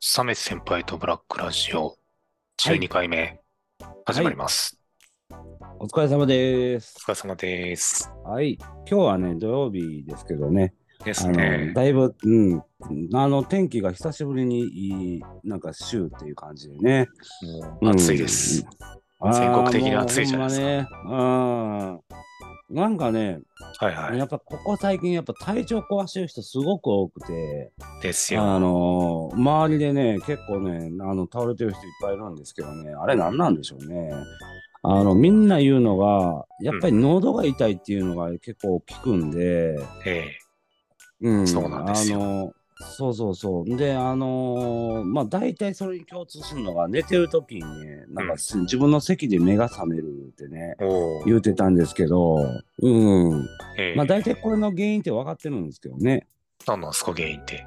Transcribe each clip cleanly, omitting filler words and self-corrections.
サメ先輩とブラックラジオ12回目始まります、はいはい、お疲れ様です。お疲れ様です。はい、今日はね土曜日ですけどねですね、だいぶ、天気が久しぶりにいいなんか週っていう感じでね、暑いです、全国的に暑いじゃないですか、なんかね、はいはい、やっぱここ最近やっぱ体調壊してる人すごく多くてですよ。周りでね結構ね倒れてる人いっぱいいるんですけどね、あれ何なんでしょうね。みんな言うのがやっぱり喉が痛いっていうのが結構効くんで、そうなんですよ。そうでまあ大体それに共通するのが寝てる時にねなんか、自分の席で目が覚めるってね言うてたんですけど、まあ大体これの原因って分かってるんですけどね。何なんですか原因って。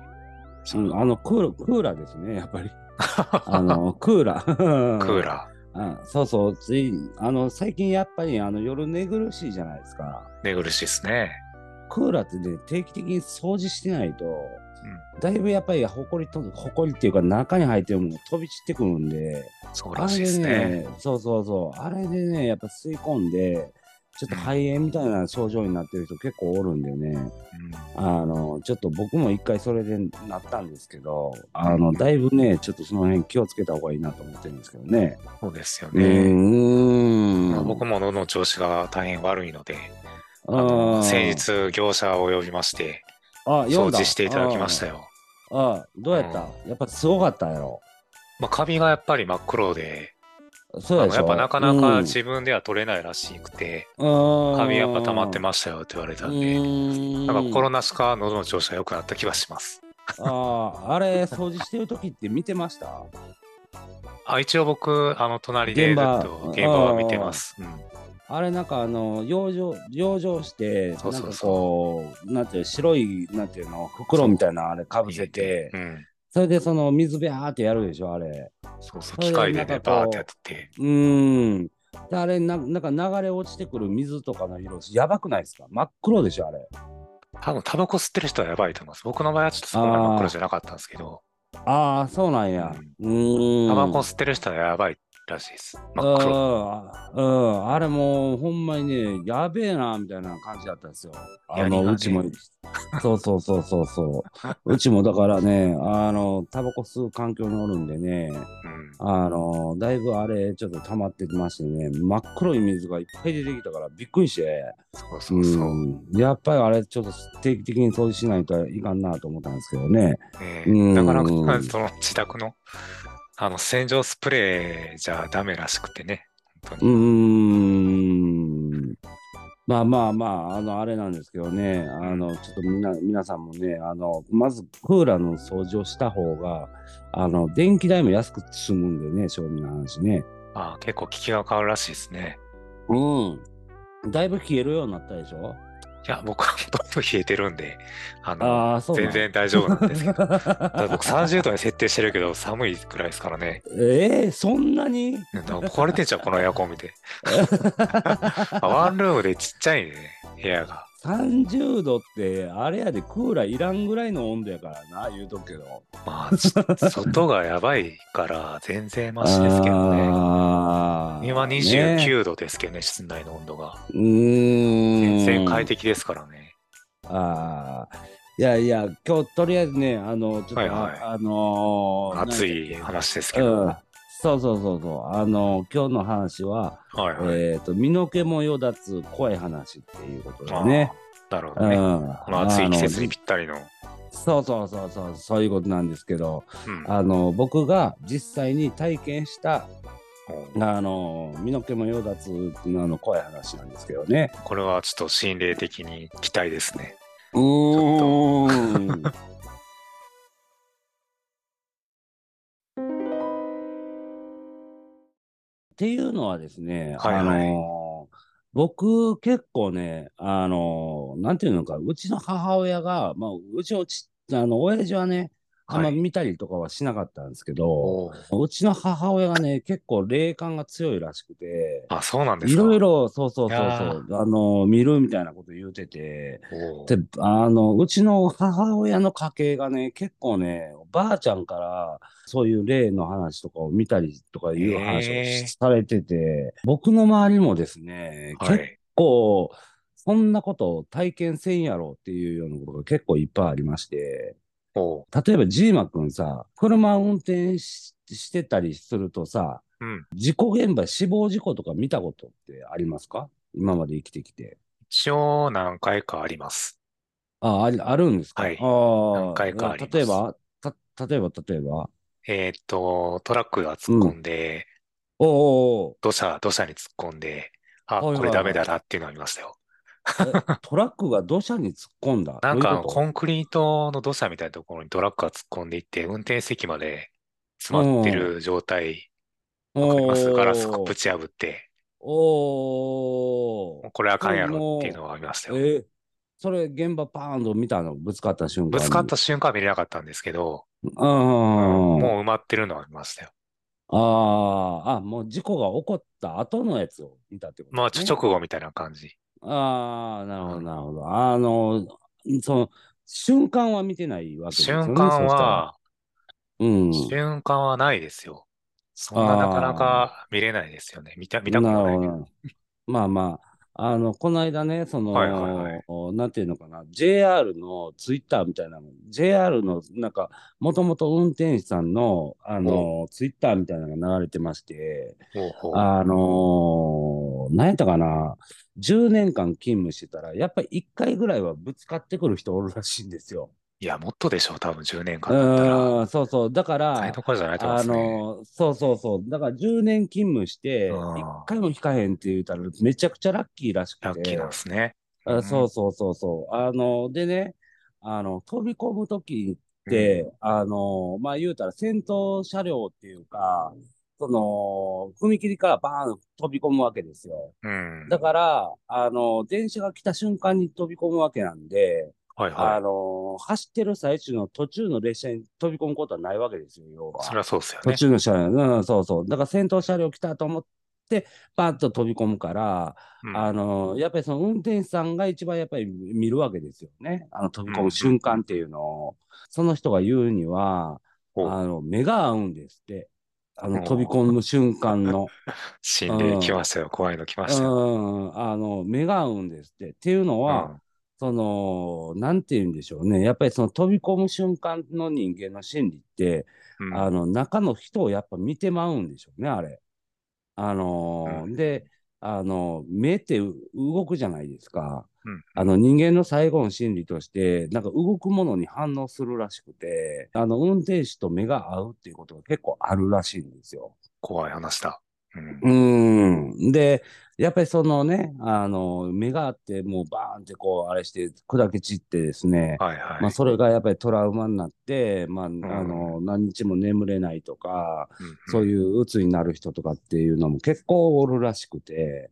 クーラーですね、やっぱりクーラーそうつい最近やっぱり夜寝苦しいじゃないですか。寝苦しいですね。クーラーってね定期的に掃除してないと、だいぶやっぱりほこりっていうか中に入ってるものが飛び散ってくるんで、そうらしいですね。あれでねやっぱ吸い込んでちょっと肺炎みたいな症状になってる人結構おるんでね、ちょっと僕も一回それでなったんですけど、だいぶねちょっとその辺気をつけた方がいいなと思ってるんですけどね。そうですよね。僕も喉の調子が大変悪いので先日業者を呼びまして掃除していただきましたよ。どうやった、やっぱすごかったやろ。カビがやっぱり真っ黒で、そうでしょ、やっぱなかなか自分では取れないらしくて、カビやっぱ溜まってましたよって言われたんで、なんかコロナしか喉の調子が良くなった気がします。あれ掃除してる時って見てました？一応僕隣でずっと現場は見てます。あれなんか養生してなんかこうなんていう白いなんていうの袋みたいなあれかぶせて、それでその水ビャーってやるでしょあれ。機械でねバーってやってて、であれなんか流れ落ちてくる水とかの色やばくないですか？真っ黒でしょあれ。多分タバコ吸ってる人はやばいと思います。僕の場合はちょっとそんな真っ黒じゃなかったんですけど。そうなんや。タバコ吸ってる人はやばいらしいです。真っ黒。あれもうほんまにねやべえなみたいな感じだったんですよ。うちもうちもだからねタバコ吸う環境におるんでね、だいぶあれちょっと溜まってきましてね、真っ黒い水がいっぱい出てきたからびっくりして、やっぱりあれちょっと定期的に掃除しないといかんなと思ったんですけどね。なかなかその自宅の洗浄スプレーじゃダメらしくてね、本当に。あれなんですけどね、ちょっと皆さんもねまずクーラーの掃除をした方が電気代も安く済むんでね、正味の話ね。結構効きが変わるらしいですね。だいぶ冷えるようになったでしょ。いや、僕はほとんど冷えてるんで、全然大丈夫なんですけど。僕30度に設定してるけど、寒いくらいですからね。そんなに壊れてんじゃん、このエアコン見て。ワンルームでちっちゃいね、部屋が。30度って、あれやで、クーラーいらんぐらいの温度やからな、言うとくけど。外がやばいから、全然マシですけどね。今29度ですけどね、室内の温度が。全然快適ですからね。いや今日とりあえずねちょっと、熱い話ですけど、今日の話は、身の毛もよだつ怖い話っていうことでね。なるほどね、この暑い季節にぴったりの。そういうことなんですけど、僕が実際に体験した身の毛もよだつの怖い話なんですけどね。これはちょっと心霊的に期待ですね。っていうのはですね、僕結構ねなんていうのか、うちの母親が、うちの親父はねあんま見たりとかはしなかったんですけど、はい、うちの母親がね結構霊感が強いらしくて、あ、そうなんですか。いろいろそう見るみたいなこと言うてて、でうちの母親の家系がね結構ねばあちゃんからそういう霊の話とかを見たりとかいう話をされてて、僕の周りもですね、はい、結構そんなことを体験せんやろっていうようなことが結構いっぱいありまして、例えばジーマくんさ、車運転 してたりするとさ、うん、事故現場死亡事故とか見たことってありますか？今まで生きてきて。一応何回かあります。あ、あるんですか？はい、何回かあります。例えばトラックが突っ込んで、うん、土砂に突っ込んで、あ、これダメだなっていうのありましたよ。トラックが土砂に突っ込んだ。なんかコンクリートの土砂みたいなところにトラックが突っ込んでいって、運転席まで詰まってる状態、わかります？ガラスをぶち破って、これあかんやろっていうのはありましたよ。それ現場パーンと見たの？ぶつかった瞬間は見れなかったんですけど、もう埋まってるのはありましたよ。もう事故が起こった後のやつを見たってことですね。まあ直後みたいな感じ。ああ、なるほど、なるほど。その、瞬間は見てないわけですよね。瞬間はないですよ。そんななかなか見れないですよね。見たくもないけど。まあまあ、この間ね、はいはいはい、なんていうのかな、JR のツイッターみたいなの、JR のなんか、もともと運転手さんの、ツイッターみたいなのが流れてまして、何やったかな、10年間勤務してたらやっぱり1回ぐらいはぶつかってくる人おるらしいんですよ。いや、もっとでしょう、多分10年間だったら。そうそう、だから大変とかじゃないと思いますね。そうそうそう、だから10年勤務して1回も引かへんって言うたらめちゃくちゃラッキーらしくて。ラッキーなんですね。そうそうそうそう、でね、飛び込む時って、まあ言うたら先頭車両っていうか、踏切からバーン飛び込むわけですよ。だから、電車が来た瞬間に飛び込むわけなんで、はいはい、走ってる最中の途中の列車に飛び込むことはないわけですよ、要は。そりゃそうですよね。途中の車両、そうそう。だから先頭車両来たと思って、バーッと飛び込むから、やっぱりその運転手さんが一番やっぱり見るわけですよね。飛び込む瞬間っていうのを、その人が言うには、目が合うんですって。飛び込む瞬間の心霊来ましたよ、怖いの来ましたよ。目が合うんですって。っていうのは、なんて言うんでしょうね、やっぱりその飛び込む瞬間の人間の心理って、中の人をやっぱ見てまうんでしょうね、あれ。で、目って動くじゃないですか。人間の最後の心理としてなんか動くものに反応するらしくて、運転手と目が合うっていうことが結構あるらしいんですよ。怖い話だ。でやっぱりそのね、目が合ってもうバーンってこうあれして砕け散ってですね、それがやっぱりトラウマになって、何日も眠れないとか、そういう鬱になる人とかっていうのも結構おるらしくて、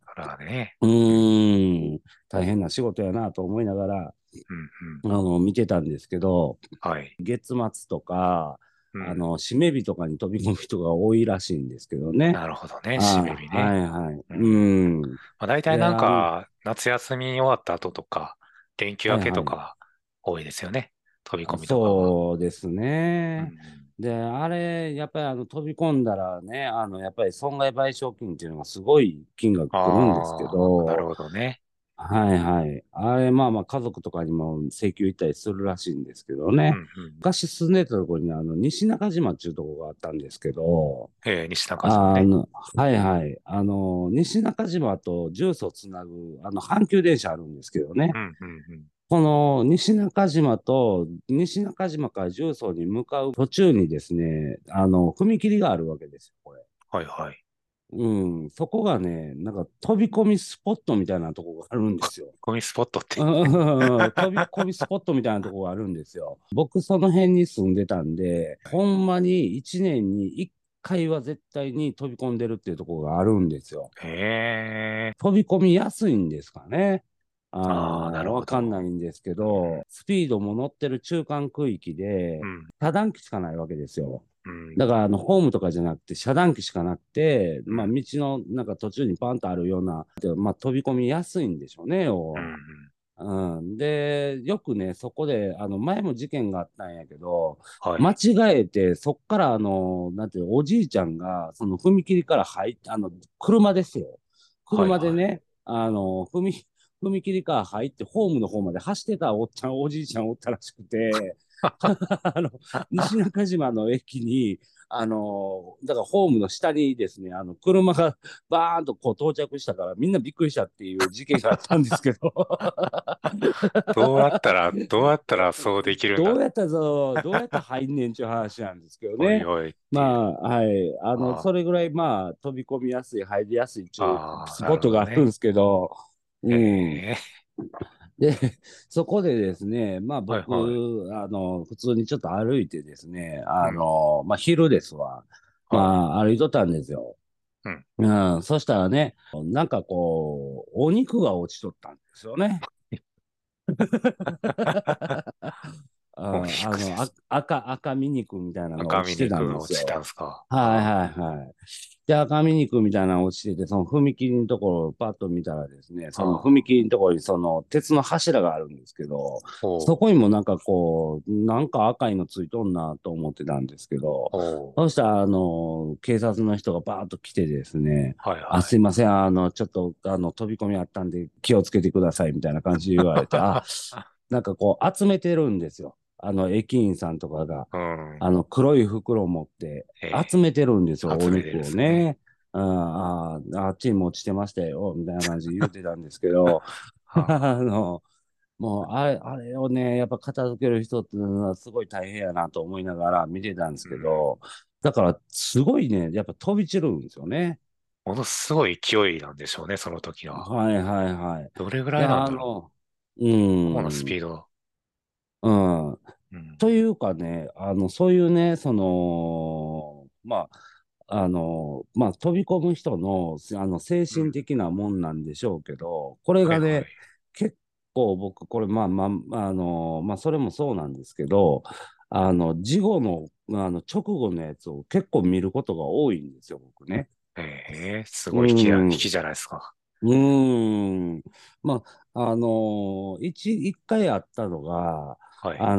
大変な仕事やなと思いながら、見てたんですけど、月末とか締め日とかに飛び込む人が多いらしいんですけどね。なるほどね、締め日ね。大体なんか夏休み終わった後とか連休明けとか多いですよね、飛び込みとか。そうですね。であれやっぱり飛び込んだらね、やっぱり損害賠償金っていうのがすごい金額くるんですけど。なるほどね。はいはい。あれ、まあまあ家族とかにも請求行ったりするらしいんですけどね。昔住んでたところに西中島っていうところがあったんですけど。西中島ね。はいはい。西中島と十三をつなぐ、阪急電車あるんですけどね。この西中島から十三に向かう途中にですね、踏切があるわけですよ、これ。はいはい。そこがね、なんか飛び込みスポットみたいなとこがあるんですよ。飛び込みスポットって。飛び込みスポットみたいなとこがあるんですよ。僕、その辺に住んでたんで、ほんまに1年に1回は絶対に飛び込んでるっていうとこがあるんですよ。飛び込みやすいんですかね。わかんないんですけど、うん、スピードも乗ってる中間区域で、うん、遮断機しかないわけですよ。うん、だからホームとかじゃなくて遮断機しかなくて、まあ、道のなんか途中にパンとあるような、まあ、飛び込みやすいんでしょうね。うん、でよくねそこで前も事件があったんやけど、はい、間違えてそっからなんていうおじいちゃんがその踏切から入って車ですよ、車でね、はいはい、踏切から入ってホームの方まで走ってたおじいちゃんおったらしくて西中島の駅にだからホームの下にですね車がバーンとこう到着したからみんなびっくりしたっていう事件があったんですけどどうやったらそうできるんだ、どうやったら入んねんっていう話なんですけどねおいおい、まあはいそれぐらいまあ飛び込みやすい入りやすいっていうスポットがあるんですけど、でそこでですね、まあ、僕、はいはい、普通にちょっと歩いてですね、まあ、昼ですわ、まあ、歩いとったんですよ、うんうん、そしたらね、なんかこうお肉が落ちとったんですよね赤身肉みたいなのが落ちてたんですよ。で赤身肉みたいなの落ちてて、その踏切のところをパッと見たらですね、その踏切のところにその鉄の柱があるんですけど、そこにもなんかこうなんか赤いのついとんなと思ってたんですけど、そうしたら警察の人がバーッと来てですね、はいはい、すいませんちょっと飛び込みあったんで気をつけてくださいみたいな感じで言われてなんかこう集めてるんですよ、駅員さんとかが、うん、黒い袋を持って集めてるんですよ、お肉をね、あっちにも落ちてましたよみたいな感じで言ってたんですけどもうあれをねやっぱ片付ける人ってのはすごい大変やなと思いながら見てたんですけど、うん、だからすごいねやっぱ飛び散るんですよね、ものすごい勢いなんでしょうねその時は。はいはいはい。どれぐらいなんだろう、このスピード。うんうん、というかね、そういうね、まあ、飛び込む人の、精神的なもんなんでしょうけど、これがね、はいはい、結構僕、これ、まあ、それもそうなんですけど、事後の、直後のやつを結構見ることが多いんですよ、僕ね。すごい引きじゃないですか。まあ、一回あったのが、はい、な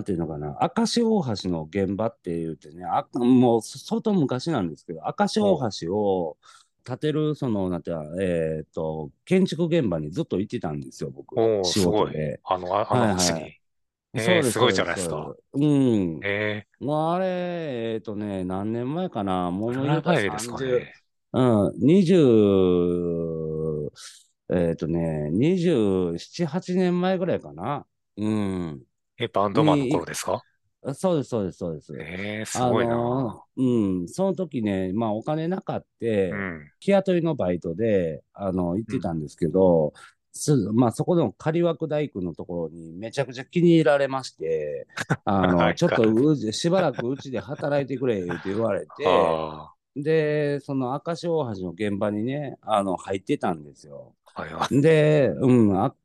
んていうのかな、明石大橋の現場って言うてね、もう相当昔なんですけど、明石大橋を建てる、なんていうの、建築現場にずっと行ってたんですよ、僕、仕事で。橋に。すごいじゃないですか。まあ、あれ、何年前かな、もう長いですかね。27、8年前ぐらいかな。バンドマンの頃ですか？そうです。すごいな。その時ね、まあお金なかって、日雇いのバイトで、行ってたんですけど、まあそこの仮枠大工のところにめちゃくちゃ気に入られまして、ちょっとしばらくうちで働いてくれって言われて、で、その明石大橋の現場にね、入ってたんですよ。で、明石大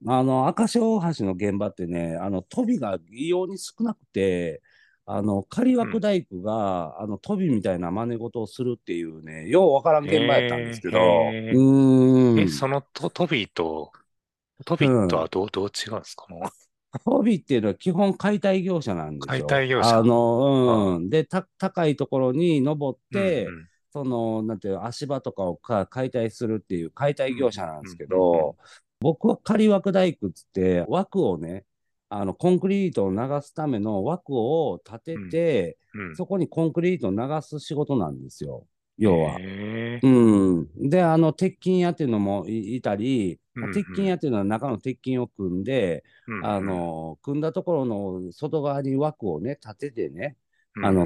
橋の現場ってね、飛びが異様に少なくて、仮枠大工が、飛びみたいな真似事をするっていうね、ようわからん現場やったんですけど、その飛びとはどう違うんですかね。飛びっていうのは基本解体業者なんですよ。解体業者。で、高いところに登って、なんていう足場とかを解体するっていう解体業者なんですけど、僕は仮枠大工っつって枠をねコンクリートを流すための枠を立てて、そこにコンクリートを流す仕事なんですよ要は。で鉄筋屋っていうのもいたり、鉄筋屋っていうのは中の鉄筋を組んで、組んだところの外側に枠をね立ててね、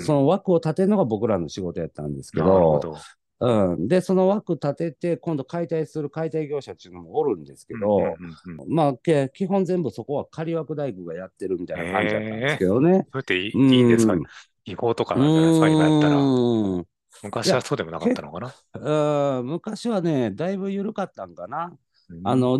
その枠を立てるのが僕らの仕事やったんですけど、でその枠立てて今度解体する解体業者っていうのもおるんですけど、まあ基本全部そこは仮枠大工がやってるみたいな感じだったんですけどね。そうやっていいんですかね、違法とかなんじゃないですか今やったら。昔はそうでもなかったのかな。昔はねだいぶ緩かったんかな。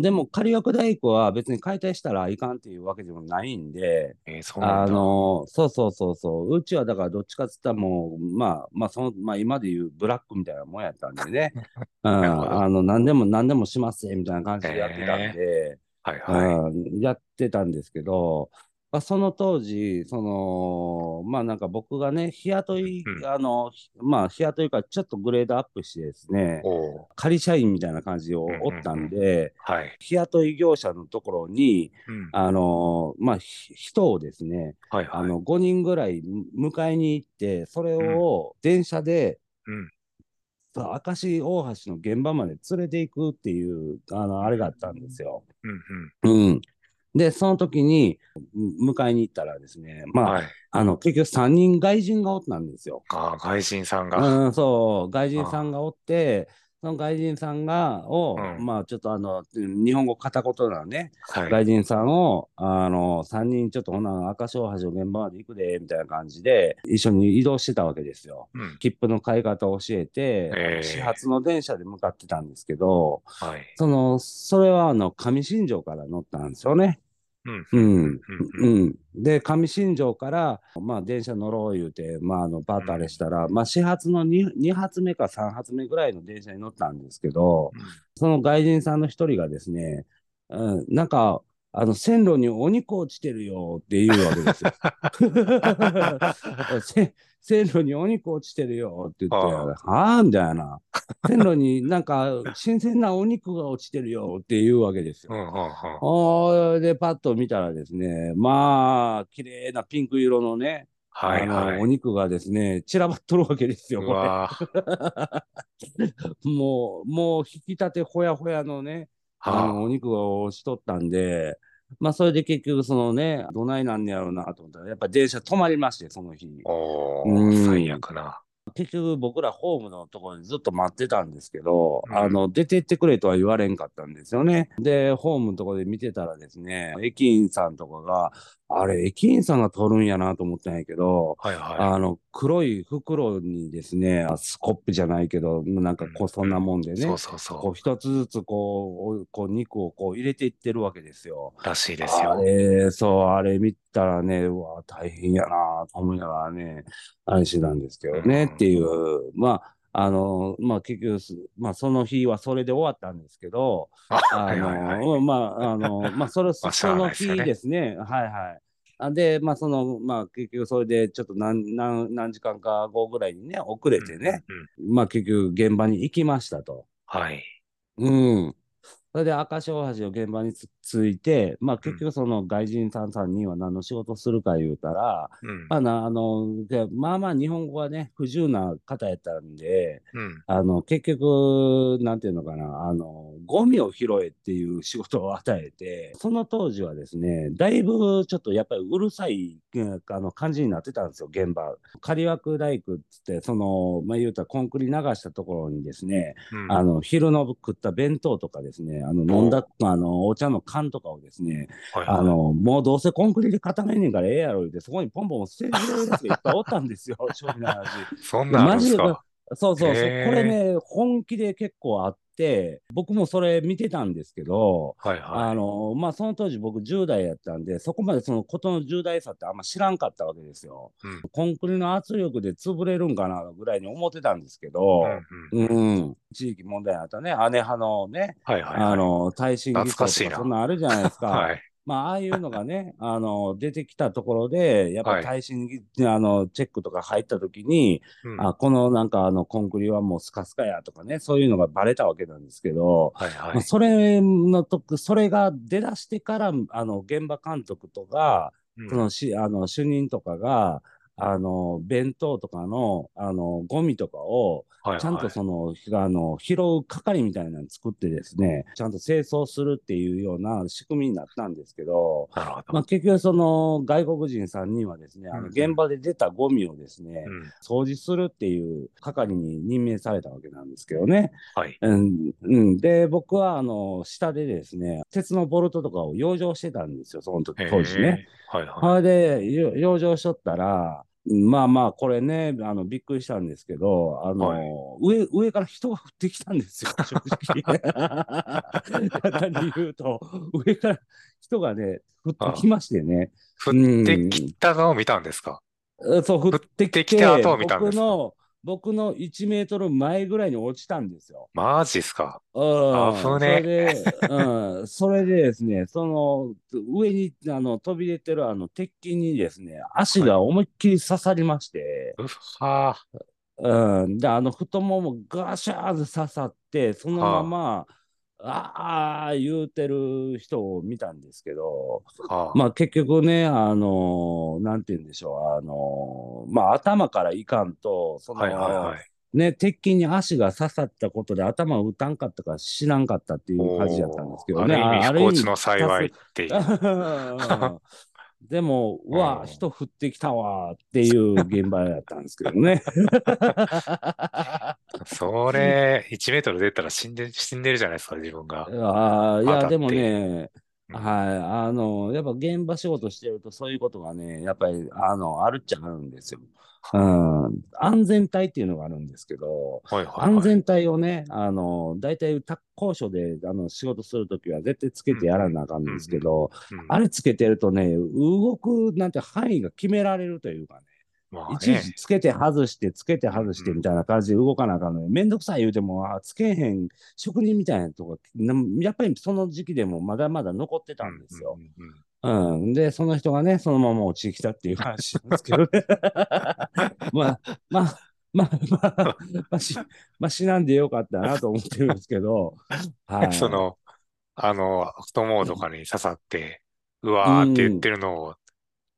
でも仮役大工は別に解体したらいかんっていうわけでもないんで、そうなんだ。そうそうそうそう。うちはだからどっちかっつったらもう、まあ今でいうブラックみたいなもんやったんでね。何でもしますみたいな感じでやってたんで、はいはい、やってたんですけど、まあ、その当時、まあなんか僕がね、日雇い、日雇いからちょっとグレードアップしてですね、仮社員みたいな感じをおったんで、はい、日雇い業者のところに、まあ人をですね、はいはい、5人ぐらい迎えに行って、それを電車で、明石大橋の現場まで連れていくっていう、あれがあったんですよ。で、その時に、迎えに行ったらですね、まあ、はい、結局3人外人がおったんですよ。ああ、外人さんが。そう、外人さんがおって、その外人さんが、まあ、ちょっと日本語片言なね、はい、外人さんを、3人ちょっとほな、明石大橋の現場まで行くで、みたいな感じで、一緒に移動してたわけですよ。切符の買い方を教えて、始発の電車で向かってたんですけど、はい、それは上新庄から乗ったんですよね。で、上新庄から、まあ、電車乗ろう言うて、まあ、バーッとあれしたら、まあ、始発の 2発目か3発目ぐらいの電車に乗ったんですけど、その外人さんの一人がですね、なんか、線路にお肉落ちてるよって言うわけですよ。線路にお肉落ちてるよって言って、ああみたいな。線路になんか新鮮なお肉が落ちてるよって言うわけですよ。で、パッと見たらですね、まあ、綺麗なピンク色のね、はいはい、お肉がですね、散らばっとるわけですよ、これ。もう、引き立てほやほやのね、お肉が落ちとったんで、まあ、それで結局、ね、どないなんねやろうなと思ったら、やっぱ電車止まりまして、その日に。最悪な。結局、僕らホームのところにずっと待ってたんですけど、出てってくれとは言われんかったんですよね。で、ホームのところで見てたらですね、駅員さんとかが、あれ、駅員さんが取るんやなと思ったんやけど、黒い袋にですね、スコップじゃないけど、なんかこう、そんなもんでね、一つずつこう肉をこう入れていってるわけですよ。らしいですよ。あれ見たらね、うわ、大変やなと思いながらね、安心なんですけどね、っていう、まあ結局、まあその日はそれで終わったんですけど、その日ですね、で、まあ結局それでちょっと何時間か後ぐらいにね、遅れてね、まあ結局現場に行きましたと。それで明石大橋を現場に着いて、まあ結局その外人さん3人は何の仕事するか言うたら、まあ日本語はね、不自由な方やったんで、結局、なんていうのかな、ゴミを拾えっていう仕事を与えて、その当時はですね、だいぶちょっとやっぱりうるさい感じになってたんですよ、現場。仮枠大工って、まあ言うたらコンクリ流したところにですね、昼の食った弁当とかですね、飲んだお茶の缶とかをですね、もうどうせコンクリで固めんねんからええやろってそこにポンポン捨てられるやつがいっぱいおったんですよ。正直な話。そんなんあるんですか？そうそうそう。これね、本気で結構あって、僕もそれ見てたんですけど、まあその当時僕10代やったんで、そこまでそのことの重大さってあんま知らんかったわけですよ。コンクリの圧力で潰れるんかなぐらいに思ってたんですけど、地域問題になったね、姉派のね、耐震技術とかそんなあるじゃないですか。まあ、ああいうのがね、出てきたところで、やっぱり耐震、チェックとか入ったときに、このなんかコンクリはもうスカスカやとかね、そういうのがバレたわけなんですけど、それが出だしてから、現場監督とか、主任とかが、弁当とかの、ゴミとかを、ちゃんと拾う係みたいなの作ってですね、ちゃんと清掃するっていうような仕組みになったんですけど、まあ結局外国人3人はですね、現場で出たゴミをですね、掃除するっていう係に任命されたわけなんですけどね。で、僕は下でですね、鉄のボルトとかを養生してたんですよ、その時、当時ね。それで、養生しとったら、まあまあ、これね、びっくりしたんですけど、はい、上から人が降ってきたんですよ、正直。簡単に言うと、上から人がね、降ってきましてね。降ってきたのを見たんですか？そう、降ってきた後を見たんですか？僕の1メートル前ぐらいに落ちたんですよ。マジっすか？危ねえ。それでですね、その上に飛び出てる鉄筋にですね、足が思いっきり刺さりまして、で太ももガシャーズ刺さって、そのまま、ああ言うてる人を見たんですけど、まあ結局ね、なんて言うんでしょう、まあ頭からいかんと、その、ね、鉄筋に足が刺さったことで頭を打たんかったか知らんかったっていう感じだったんですけどね。あれ、不幸中の幸いっていう。でも、うわ、人降ってきたわっていう現場だったんですけどね。それ、1メートル出たら死んでるじゃないですか、自分が。いや、でもね、やっぱ現場仕事してるとそういうことがね、やっぱり、あるっちゃあるんですよ。安全帯っていうのがあるんですけど、安全帯をね、大体高所で仕事するときは絶対つけてやらなあかんんですけど、あれつけてるとね、動くなんて範囲が決められるというかね、いちいちつけて外して、つけて外してみたいな感じで動かなあかんのに、めんどくさい言うても、つけへん職人みたいなとこ、やっぱりその時期でもまだまだ残ってたんですよ。で、その人がね、そのまま落ちてきたっていう話なんですけどね。まあ、死なんでよかったなと思ってるんですけど。その、太ももとかに刺さって、うわーって言ってるのを、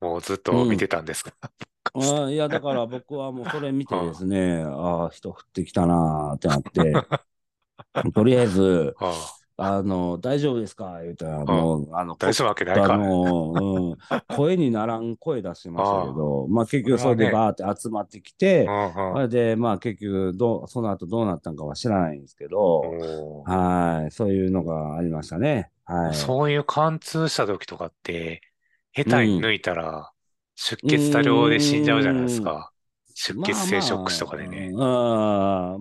もうずっと見てたんですか？いや、だから僕はもうそれ見てですね、人降ってきたなーってなって、とりあえず、大丈夫ですか言うたら、もう、大丈夫わけないか。声にならん声出しましたけど、まあ結局それでバーって集まってきて、で、まあ結局その後どうなったんかは知らないんですけど、そういうのがありましたね。そういう貫通した時とかって、下手に抜いたら、出血多量で死んじゃうじゃないですか。出血性ショック死とかでね。ま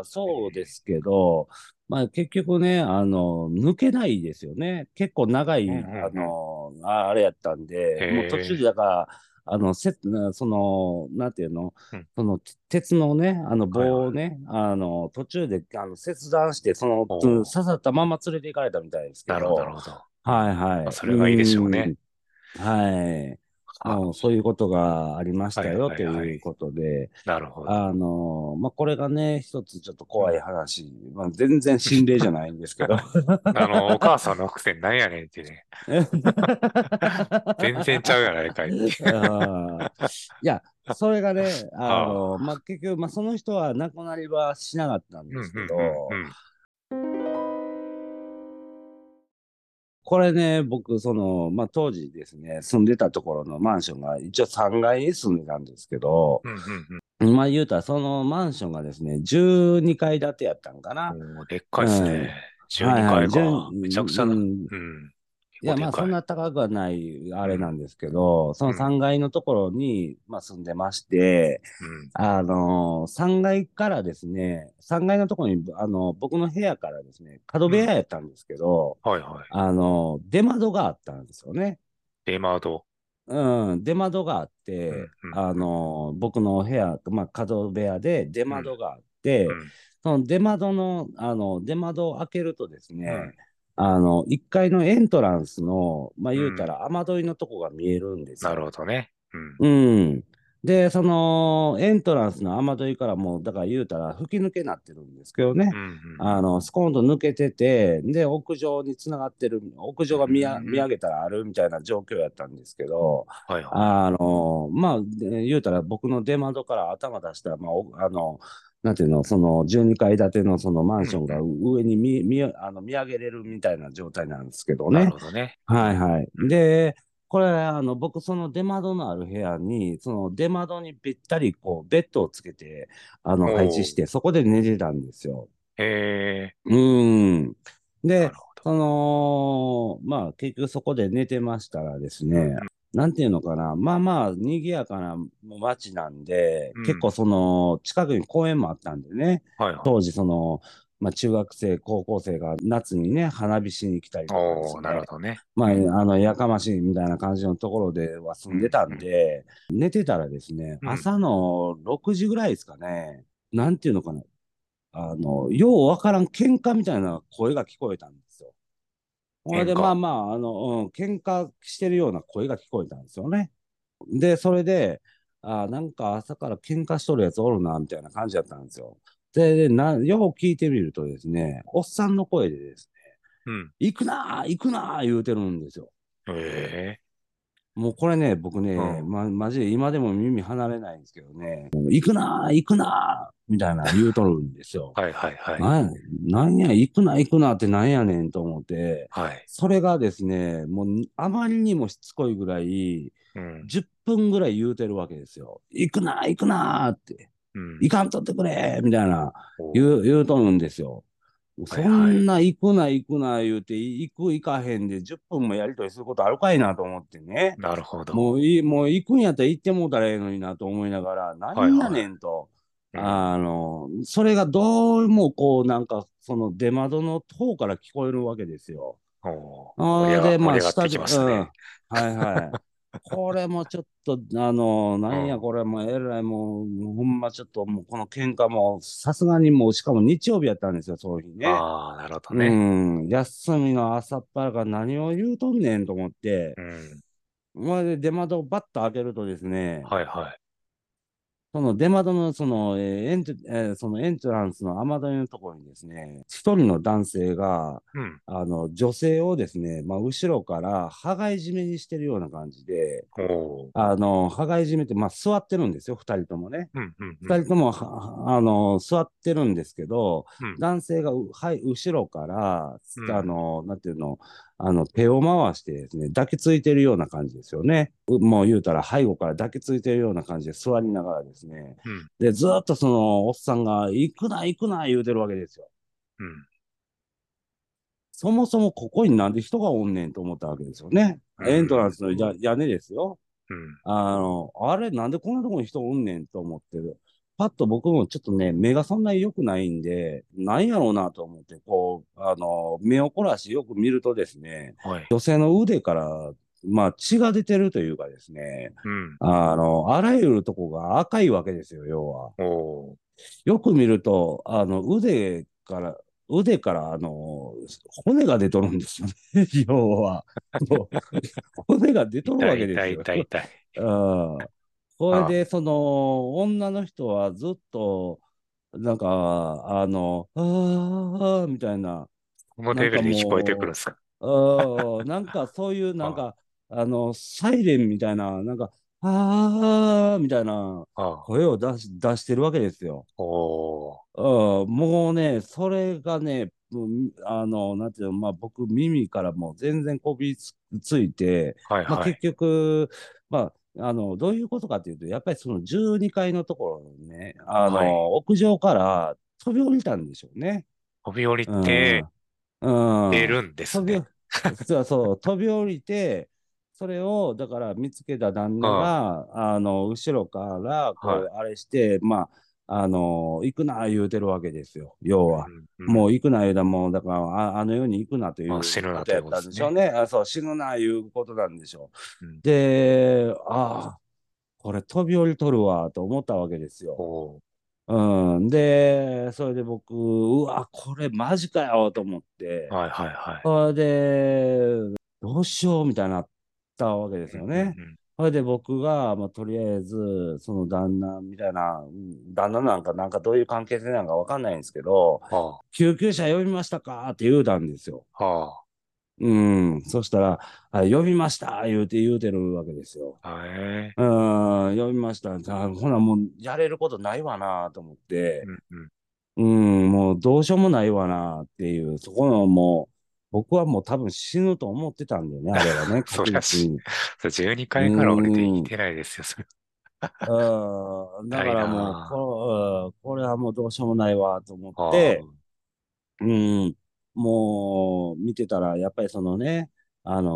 あ、そうですけど、まあ結局ね、抜けないですよね。結構長い、あれやったんで、もう途中でだから、その、なんていうの、その、鉄のね、棒をね、途中で切断して、その、刺さったまま連れて行かれたみたいですけど。なるほど。それがいいでしょうね。そういうことがありましたよということで、まあ、これがね、一つちょっと怖い話、まあ、全然心霊じゃないんですけど。お母さんの伏線なんやねんってね。全然ちゃうやないかい。いや、それがね、まあ、結局、まあ、その人は亡くなりはしなかったんですけど、これね、僕、その、まあ、当時ですね、住んでたところのマンションが、一応3階に住んでたんですけど、まあ、言うたら、そのマンションがですね、12階建てやったんかな。でっかいですね。12階が。めちゃくちゃな。いや、まあ、そんな高くはない、あれなんですけど、その3階のところに、まあ、住んでまして、3階からですね、3階のところに、僕の部屋からですね、角部屋やったんですけど、出窓があったんですよね。出窓があって、僕の部屋、まあ、角部屋で出窓があって、その出窓の、出窓を開けるとですね、1階のエントランスの、まあ、言うたら雨どいのとこが見えるんですよ。なるほどね。で、そのエントランスの雨どいからもう、だから言うたら吹き抜けなってるんですけどね。スコーンと抜けてて、で、屋上につながってる、屋上が見上げたらあるみたいな状況やったんですけど、まあ、言うたら僕の出窓から頭出したら、まあ、なんていうの、その12階建てのそのマンションが上に見上げれるみたいな状態なんですけどね。で、これ、僕、その出窓のある部屋に、その出窓にぴったり、こう、ベッドをつけて、配置して、そこで寝てたんですよ。で、まあ、結局そこで寝てましたらですね、なんていうのかな、まあまあ賑やかな街なんで、うん、結構その近くに公園もあったんでね、はいはい、当時その、まあ、中学生高校生が夏にね花火しに来たりとかですね、なるほどね、まあ、やかましいみたいな感じのところでは住んでたんで、うん、寝てたらですね、うん、朝の6時ぐらいですかね、なんていうのかな、ようわからん喧嘩みたいな声が聞こえたんですよ。それでまあまあ、喧嘩してるような声が聞こえたんですよね。で、それで、あ、なんか朝から喧嘩しとるやつおるな、みたいな感じだったんですよ。で、よく聞いてみるとですね、おっさんの声でですね、うん、行くなー、行くなー言うてるんですよ。へー。もうこれね、僕ね、うん、マジで今でも耳離れないんですけどね、行くなー、行くなーみたいな言うとるんですよ。はいはいはい。なんや、行くな、行くなってなんやねんと思って、はい、それがですね、もうあまりにもしつこいぐらい、うん、10分ぐらい言うてるわけですよ。行くなー、行くなーって、うん、行かんとってくれーみたいな言うとるんですよ。そんな行くな行くな言うて、行く行かへんで10分もやりとりすることあるかいなと思ってね。なるほど。もう行くんやったら行ってもうたらええのになと思いながら、何やねんと、はいはい、それがどうもこうなんかその出窓の方から聞こえるわけですよ。で、まあ下で、はいはい。これもちょっと、なんやこれもえらいもうほんまちょっともうこの喧嘩もさすがにもうしかも日曜日やったんですよ、その日ね。ああ、なるほどね。うん。休みの朝っぱらから何を言うとんねんと思って、うん。それで出窓をバッと開けるとですね、はいはい。その出窓のエントランスの雨どいのところにですね、一人の男性が、うん、女性をですね、まあ、後ろから羽交い締めにしてるような感じで、羽交い締めって、まあ、座ってるんですよ、二人ともね。うんうんうん、二人とも座ってるんですけど、うん、男性が後ろから、うん、なんていうの、手を回してですね、抱きついてるような感じですよね。もう言うたら背後から抱きついてるような感じで座りながらですね。うん、で、ずっとそのおっさんが行くな行くな言うてるわけですよ。うん。そもそもここになんで人がおんねんと思ったわけですよね。うん、エントランスの屋根ですよ。うん。あれなんでこんなとこに人おんねんと思ってる。パッと僕もちょっとね、目がそんなに良くないんで、なんやろうなと思って、こう、目を凝らしよく見るとですね、はい、女性の腕から、まあ、血が出てるというかですね、うん、あらゆるとこが赤いわけですよ、要は。よく見ると、腕から、骨が出とるんですよね、要は。骨が出とるわけですよ。痛い。それで、その、女の人はずっと、なんか、あーみたいな。このレベルに聞こえてくるんですか？なんかそういう、なんか、サイレンみたいな、なんか、あーみたいな声を出してるわけですよ。もうね、それがね、なんていうの、まあ、僕、耳からもう全然こびりついて、はいはい、まあ、結局、まあ、どういうことかというと、やっぱりその12階のところにね、はい、屋上から飛び降りたんでしょうね。飛び降りて、出るんですね。そう、飛び降りて、それを、だから見つけた旦那が、後ろから、こう、あれして、はい、まあ、行くな言うてるわけですよ、要は。うんうん、もう行くな言うたら、もう、だから、あの世に行くなということだったんでしょうね。そう、死ぬないうことなんでしょう。うん、で、これ飛び降りとるわと思ったわけですよ。うん、で、それで僕、うわ、これマジかよと思って、はいはいはい。それで、どうしようみたいになったわけですよね。うんうんうん、それで僕が、まあ、とりあえず、その旦那みたいな、旦那なんかどういう関係性なんかわかんないんですけど、はあ、救急車呼びましたかって言うたんですよ。はあ、うん。そしたら、呼びました言うてるわけですよ。へえ。うん、呼びました。ほな、もうやれることないわなと思って、うん、うん、もうどうしようもないわなっていう、そこのもう、僕はもう多分死ぬと思ってたんだよね、あれはね。そりゃし、12回から俺で生きてないですよ、それ。だからもうこれはもうどうしようもないわと思って、うん、もう見てたら、やっぱりそのね、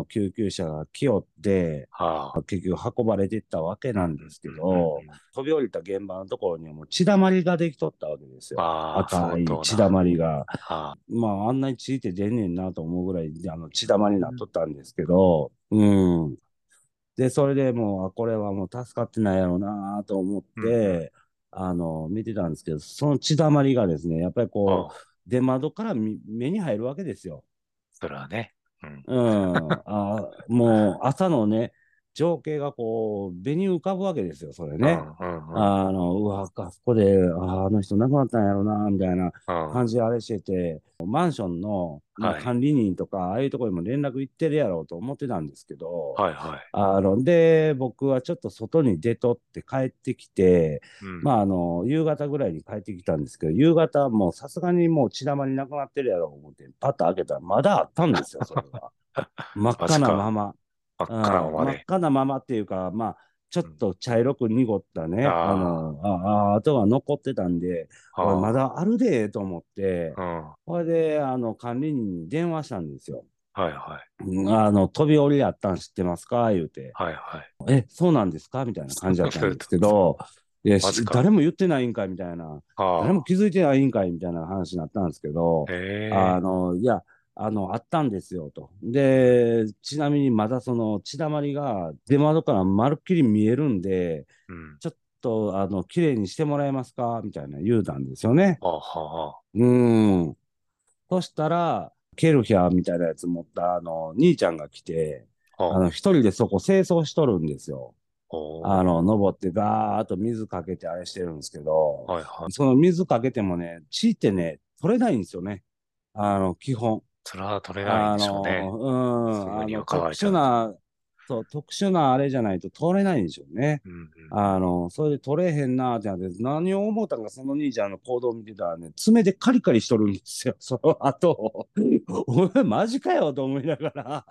救急車が来よって、はあ、結局運ばれていったわけなんですけど、飛び降りた現場のところにはもう血だまりができとったわけですよ。赤い血だまりが、はあ、まああんなに血いて出んねんなと思うぐらい血だまりになっとったんですけど、でそれでもうこれはもう助かってないやろうなと思って、見てたんですけど、その血だまりがですね、やっぱりこう、出窓から目に入るわけですよ。それはね。もう朝のね情景がこう目に浮かぶわけですよ、それね。うわ、あそこであの人亡くなったんやろなみたいな感じであれしてて、マンションの、管理人とか、ああいうところにも連絡行ってるやろうと思ってたんですけど、で僕はちょっと外に出とって帰ってきて、夕方ぐらいに帰ってきたんですけど、夕方もうさすがにもう血だまりなくなってるやろうと思ってパッと開けたらまだあったんですよ、それが。真っ赤なまま。真っ赤なままっていうか、まあ、ちょっと茶色く濁ったね、跡が残ってたんで、まだあるでと思って、これで管理人に電話したんですよ。飛び降りやったん知ってますか言うて、え、そうなんですかみたいな感じだったんですけど、誰も言ってないんかいみたいな、誰も気づいてないんかいみたいな話になったんですけど、いや、あったんですよと。で、ちなみにまだその血だまりが出窓からまるっきり見えるんで、ちょっと綺麗にしてもらえますかみたいな言うたんですよね。そしたらケルヒャーみたいなやつ持った兄ちゃんが来て、一人でそこ清掃しとるんですよ。登ってガーッと水かけてあれしてるんですけど、その水かけてもね、血ってね取れないんですよね、基本。それは取れないんでしょうね。特殊なあれじゃないと取れないんでしょうね。それで取れへんなーってなって、何を思ったんか、その兄ちゃんの行動を見てたらね、爪でカリカリしとるんですよ、その後。お前マジかよと思いながら。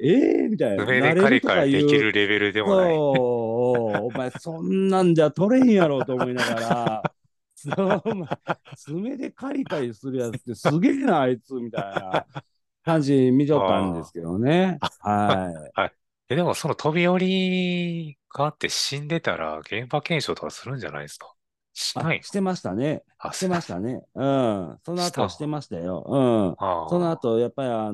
みたいな。爪でカリカリできるレベルでもない。お前そんなんじゃ取れへんやろと思いながら。爪でカリカリするやつってすげえなあいつみたいな感じ見ちゃったんですけどね。でもその飛び降りがあって死んでたら現場検証とかするんじゃないですか？しない？してましたね。してましたね。その後してましたよ。その後やっぱりな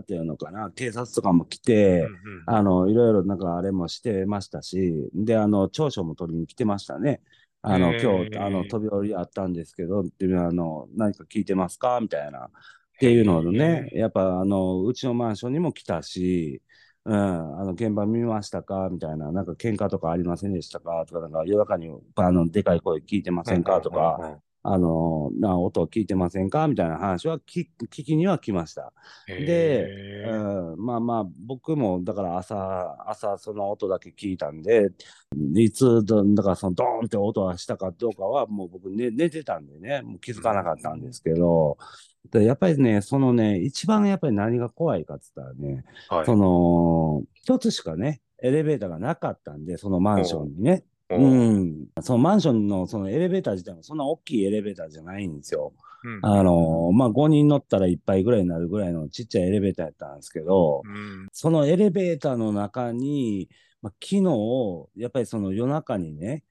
んていうのかな、警察とかも来て、いろいろなんかあれもしてましたし、で調書も取りに来てましたね。今日飛び降りあったんですけどっていう何か聞いてますかみたいなっていうのをね、やっぱうちのマンションにも来たし、現場見ましたかみたいな、なんか喧嘩とかありませんでしたかとか、なんか夜中にでかい声聞いてませんかとか、音聞いてませんかみたいな話は聞きには来ました。で、まあ僕もだから朝その音だけ聞いたんで、いつだからそのドーンって音はしたかどうかはもう僕寝てたんでね、もう気づかなかったんですけど、でやっぱりね、そのね、一番やっぱり何が怖いかって言ったらね、その一つしかねエレベーターがなかったんで、そのマンションにね。そのマンションのそのエレベーター自体もそんな大きいエレベーターじゃないんですよ。まあ5人乗ったら1杯ぐらいになるぐらいのちっちゃいエレベーターやったんですけど、そのエレベーターの中に、昨日やっぱりその夜中にね、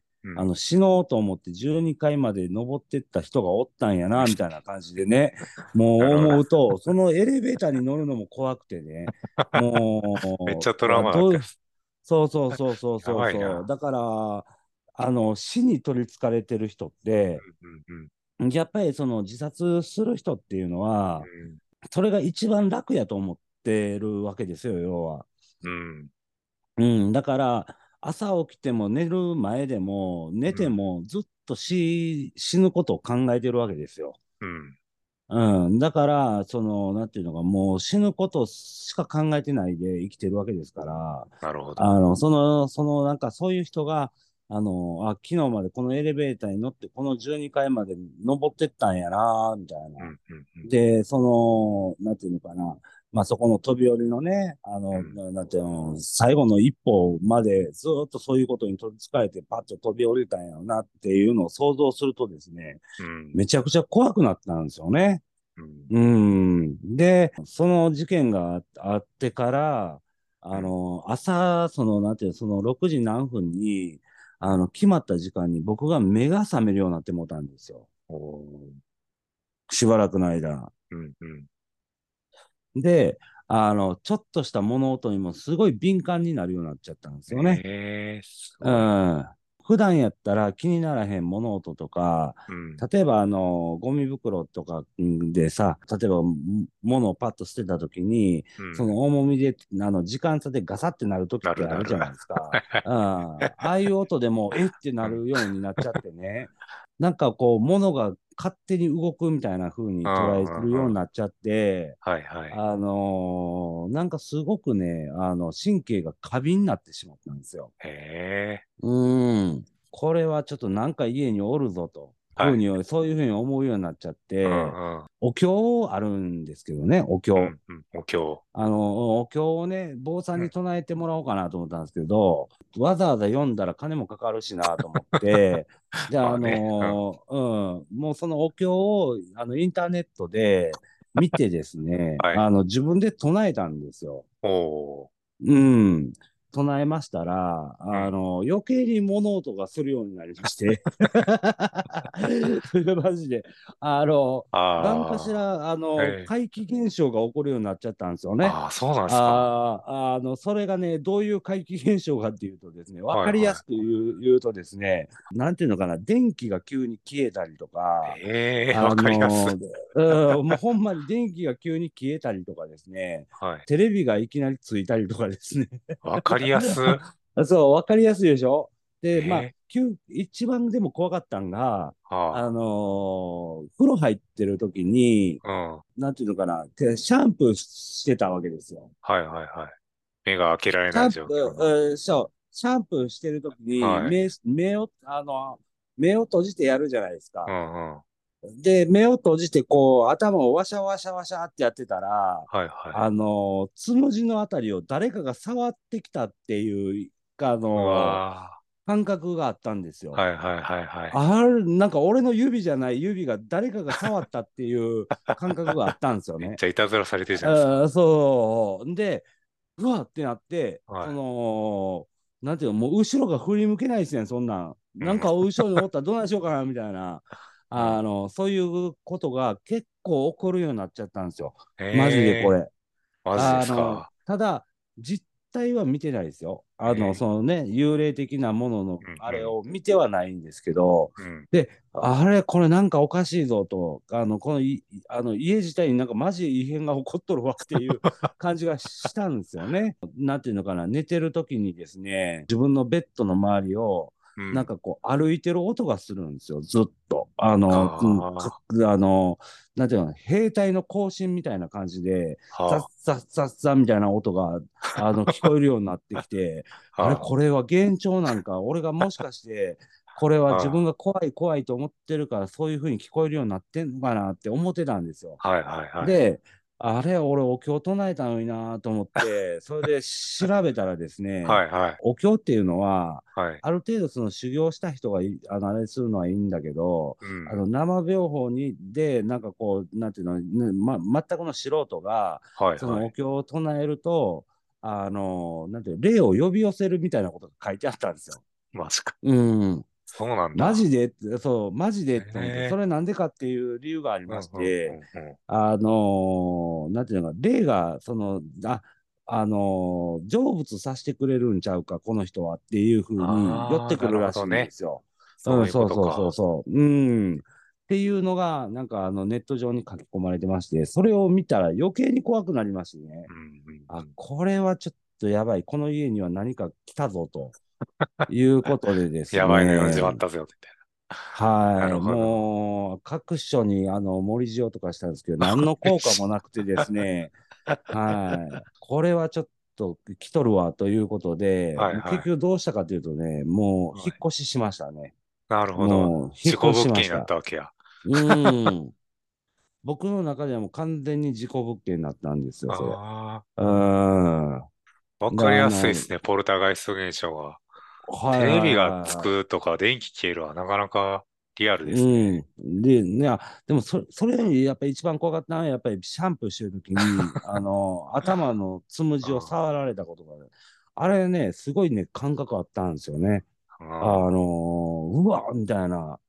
死のうと思って12階まで登ってった人がおったんやなみたいな感じでね、もう思うとそのエレベーターに乗るのも怖くてね、もうめっちゃトラウマだった。そう。だから死に取りつかれてる人って、やっぱりその自殺する人っていうのは、それが一番楽やと思ってるわけですよ、要は。だから朝起きても寝る前でも寝てもずっと死ぬことを考えてるわけですよ。だから、その、なんていうのか、もう死ぬことしか考えてないで生きてるわけですから、なんかそういう人が、昨日までこのエレベーターに乗って、この12階まで登ってったんやな、みたいな。で、その、なんていうのかな、そこの飛び降りのね、なんていうの、最後の一歩までずっとそういうことに取りつかれて、パッと飛び降りたんやろなっていうのを想像するとですね、めちゃくちゃ怖くなったんですよね。で、その事件があってから、朝、6時何分に、決まった時間に僕が目が覚めるようになってもうたんですよ。しばらくの間。で、ちょっとした物音にもすごい敏感になるようになっちゃったんですよね。普段やったら気にならへん物音とか、例えばゴミ袋とかでさ、例えば物をパッと捨てた時に、その重みで時間差でガサってなる時ってあるじゃないですか。ああいう音でもえってなるようになっちゃってね。なんかこう物が勝手に動くみたいな風に捉えるようになっちゃって、なんかすごくね、神経が過敏になってしまったんですよ。これはちょっとなんか家におるぞと、そういうふうに思うようになっちゃって、お経あるんですけどね、お経、お経をね、坊さんに唱えてもらおうかなと思ったんですけど、わざわざ読んだら金もかかるしなと思って、じゃあ、もうそのお経をインターネットで見てですね、自分で唱えたんですよ。唱えましたら、余計に物音がするようになりまして、それマジで、なんかしら、怪奇現象が起こるようになっちゃったんですよね。そうなんですか。それがね、どういう怪奇現象かっていうとですね、分かりやすく言うとですね、なんていうのかな、電気が急に消えたりとか、分かりやすい。もうほんまに電気が急に消えたりとかですね、テレビがいきなりついたりとかですね。そう、分かりやすいでしょ。で、まあ一番でも怖かったんが、風呂入ってる時に、なんていうのかな、シャンプーしてたわけですよ。目が開けられない状況。シャンプーしてる時に、目を閉じてやるじゃないですか。で、目を閉じて、こう、頭をワシャワシャワシャってやってたら、つむじのあたりを誰かが触ってきたっていう、感覚があったんですよ。あれ、なんか俺の指じゃない指が誰かが触ったっていう感覚があったんですよね。めっちゃいたずらされてるじゃないですか。そう。で、うわってなって、なんていうの、もう後ろが振り向けないですね、そんなん。なんか後ろにおったらどうなんでしょうかな、みたいな。そういうことが結構起こるようになっちゃったんですよ。マジでこれ。マジですか。ただ、実態は見てないですよ。幽霊的なもののあれを見てはないんですけど、で、あれ、これなんかおかしいぞと、家自体になんかマジ異変が起こっとるわっていう感じがしたんですよね。なんていうのかな、寝てる時にですね、自分のベッドの周りを、なんかこう歩いてる音がするんですよ、ずっと。なんていうの、兵隊の行進みたいな感じで、ザッザッザッザッみたいな音が聞こえるようになってきて、あれ、これは幻聴なんか、俺がもしかして、これは自分が怖い怖いと思ってるから、そういうふうに聞こえるようになってんのかなって思ってたんですよ。で、あれ、俺、お経唱えたのになと思って、それで調べたらですね、お経っていうのは、ある程度その修行した人があれするのはいいんだけど、生病法にで、なんかこう、なんていうの、全くの素人が、そのお経を唱えると、なんていう霊を呼び寄せるみたいなことが書いてあったんですよ。マジか。そうなんだ。マジで、そう、マジでって思って、それなんでかっていう理由がありまして、なんていうのか、霊が、成仏させてくれるんちゃうか、この人はっていうふうに寄ってくるらしいんですよ。っていうのが、なんかネット上に書き込まれてまして、それを見たら余計に怖くなりましてね。あ、これはちょっとやばい。この家には何か来たぞと。いうことでですね。やばいのよ、始まったぜ、みたいな。もう、各所に盛り塩とかしたんですけど、何の効果もなくてですね、これはちょっと来とるわということで、結局どうしたかというとね、もう引っ越ししましたね。なるほど。事故物件になったわけや。僕の中ではもう完全に事故物件になったんですよ、それ。わかりやすいですね、ポルターガイスト現象は。テレビがつくとか電気消えるはなかなかリアルですね。うん、で、ね、でもそれよりやっぱり一番怖かったのはやっぱりシャンプーしてるときに頭のつむじを触られたことがある。あれね、すごいね感覚あったんですよね。うわみたいな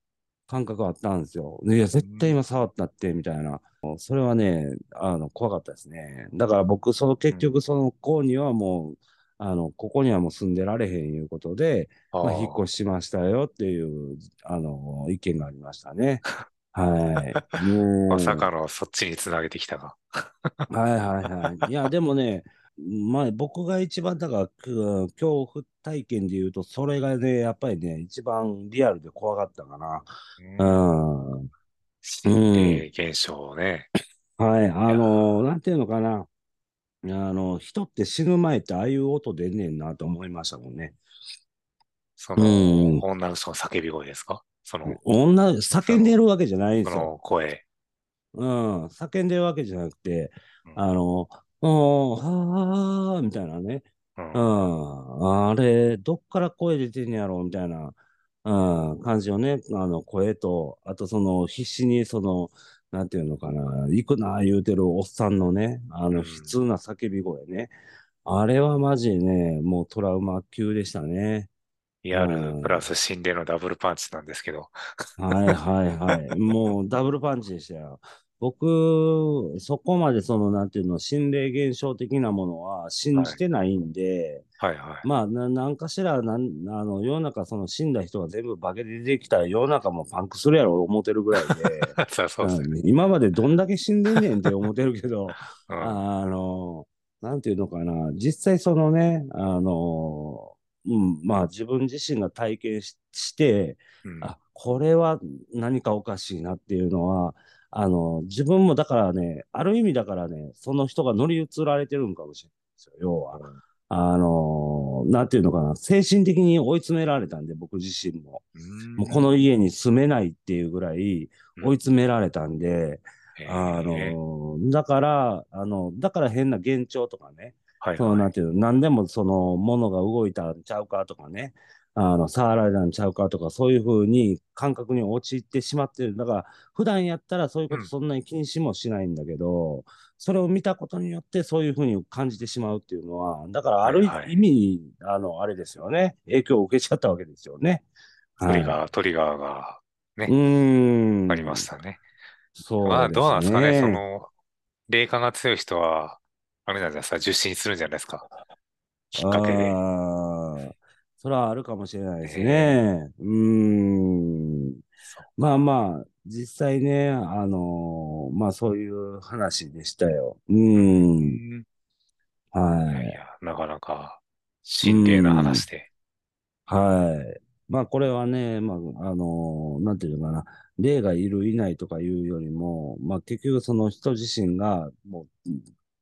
感覚あったんですよ。いや絶対今触ったってみたいな。それはね怖かったですね。だから僕結局その子にはもう、ここにはもう住んでられへんいうことで、まあ、引っ越しましたよっていう、意見がありましたね。はい。まさかのそっちにつなげてきたが。はいはいはい。いや、でもね、僕が一番、だから、恐怖体験で言うと、それがね、やっぱりね、一番リアルで怖かったかな。うん。心霊現象ね。はい。なんていうのかな。人って死ぬ前ってああいう音出んねんなと思いましたもんね。その、女の人の叫び声ですか？その叫んでるわけじゃないんですよ。その声。うん、叫んでるわけじゃなくて、はーみたいなね。あれ、どっから声出てんやろみたいな、感じをね、声と、あとその必死になんていうのかな、行くな言うてるおっさんのね、普通な叫び声ね。あれはマジね、もうトラウマ級でしたね。リアルプラス心霊のダブルパンチなんですけど。はいはいはい。もうダブルパンチでしたよ。僕、そこまでなんていうの、心霊現象的なものは信じてないんで、はいはいはい、まあ、なんかしら世の中、死んだ人が全部化け出てきたら、世の中もパンクするやろ、思ってるぐらいで、そうですね、今までどんだけ死んでんねんって思ってるけど、うん、なんていうのかな、実際ね、まあ、自分自身が体験して、あ、これは何かおかしいなっていうのは、自分もだからね、ある意味だからね、その人が乗り移られてるんかもしれないですよ。要は、なんていうのかな、精神的に追い詰められたんで、僕自身も。もうこの家に住めないっていうぐらい追い詰められたんで、だから変な幻聴とかね、なんていうの、何でも物が動いたんちゃうかとかね、触られたんちゃうかとか、そういうふうに感覚に陥ってしまってる。だから普段やったらそういうことそんなに気にしもしないんだけど、それを見たことによってそういうふうに感じてしまうっていうのは、だからある意味、あれですよね、影響を受けちゃったわけですよね。トリガーがね、ありましたね。そうですね。まあどうなんですかね、霊感が強い人はあれなんじゃないですか、受信するんじゃないですか、きっかけで。それはあるかもしれないですね。まあまあ、実際ね、まあそういう話でしたよ。はい。いや、なかなか、心霊な話で。はい。まあこれはね、まあ、なんていうのかな、霊がいるいないとかいうよりも、まあ結局人自身が、もう、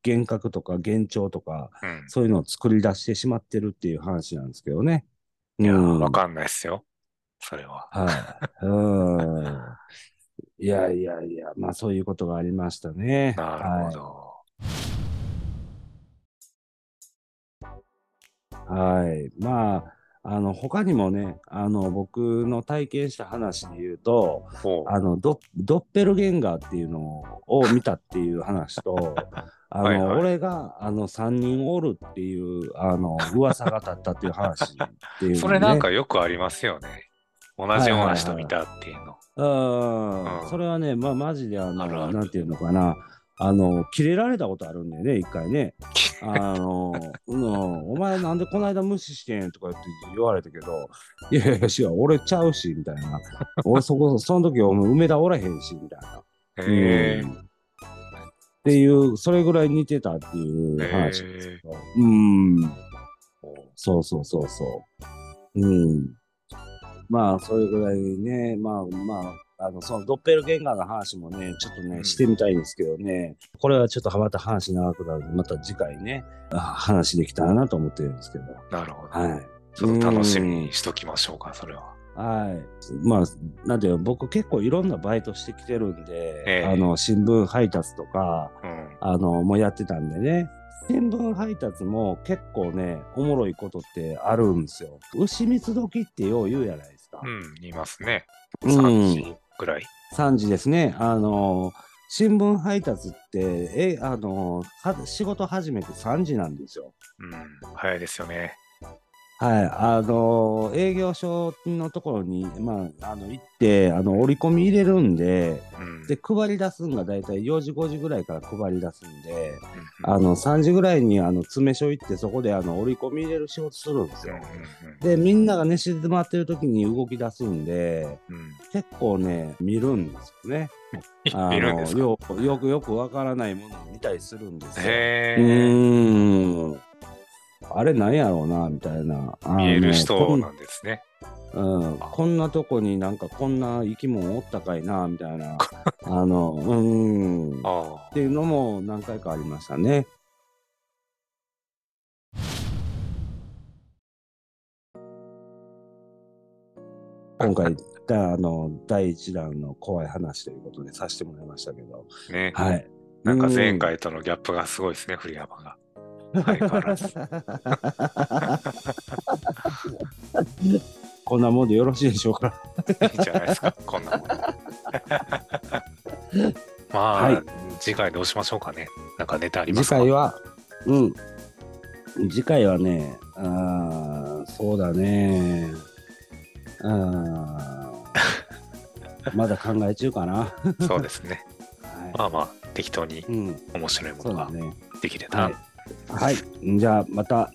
幻覚とか幻聴とか、そういうのを作り出してしまってるっていう話なんですけどね。いや、わかんないっすよ、それは。いやいやいや、まあそういうことがありましたね。なるほど。はい。まあ、他にもね、僕の体験した話で言うと、ドッペルゲンガーっていうのを見たっていう話と、俺が3人おるっていう噂が立ったっていう話っていう、ね、それなんかよくありますよね、同じような人見たっていうの。それはね、まあマジでなんていうのかな、キレられたことあるんだよね、一回ね。お前なんでこの間無視してんとか言われたけど、いやいやしや、俺ちゃうしみたいな、俺その時お前梅田おらへんしみたいな。へえ。っていう、それぐらい似てたっていう話ですけど、そうそうそうそう、まあそれぐらいね、まあそのドッペルゲンガーの話もね、ちょっとね、してみたいんですけどね、これはちょっとまた話長くなるので、また次回ね、話できたらなと思ってるんですけど。なるほど、はい、ちょっと楽しみにしときましょうか、それは。はい、まあなんていうの、僕結構いろんなバイトしてきてるんで、新聞配達とか、もやってたんでね、新聞配達も結構ねおもろいことってあるんですよ。牛蜜時ってよう言うやないですか。うん、いますね。3時くらい、うん、3時ですね。新聞配達って仕事始めて3時なんですよ。うん、早いですよね。はい、営業所のところに、行って折り込み入れるんで、うん、で配り出すんがだいたい4時5時ぐらいから配り出すんで、うん、3時ぐらいに詰め所行ってそこで折り込み入れる仕事するんですよ、うん、でみんなが寝静まってる時に動き出すんで、うん、結構ね見るんですよね。見るんですか。よくわからないものを見たりするんですよ。へー、あれなんやろうなみたいな、見える人なんですね。うん、こんなとこになんかこんな生き物おったかいなみたいなっていうのも何回かありましたね。今回第1弾の怖い話ということでさせてもらいましたけど、ね、はい、なんか前回とのギャップがすごいですね、振り幅が。こんなもんでよろしいでしょうか。いいじゃないですか、こんなもんで。まあ、はい、次回どうしましょうかね。なんかネタありますか。次回はね、そうだね、まだ考え中かな。そうですね、はい、まあ適当に面白いものができれば、うん、はい、じゃあまた、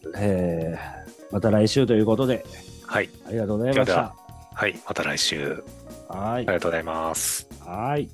また来週ということで、はい、ありがとうございました。はい、また来週。はい、ありがとうございます。はい。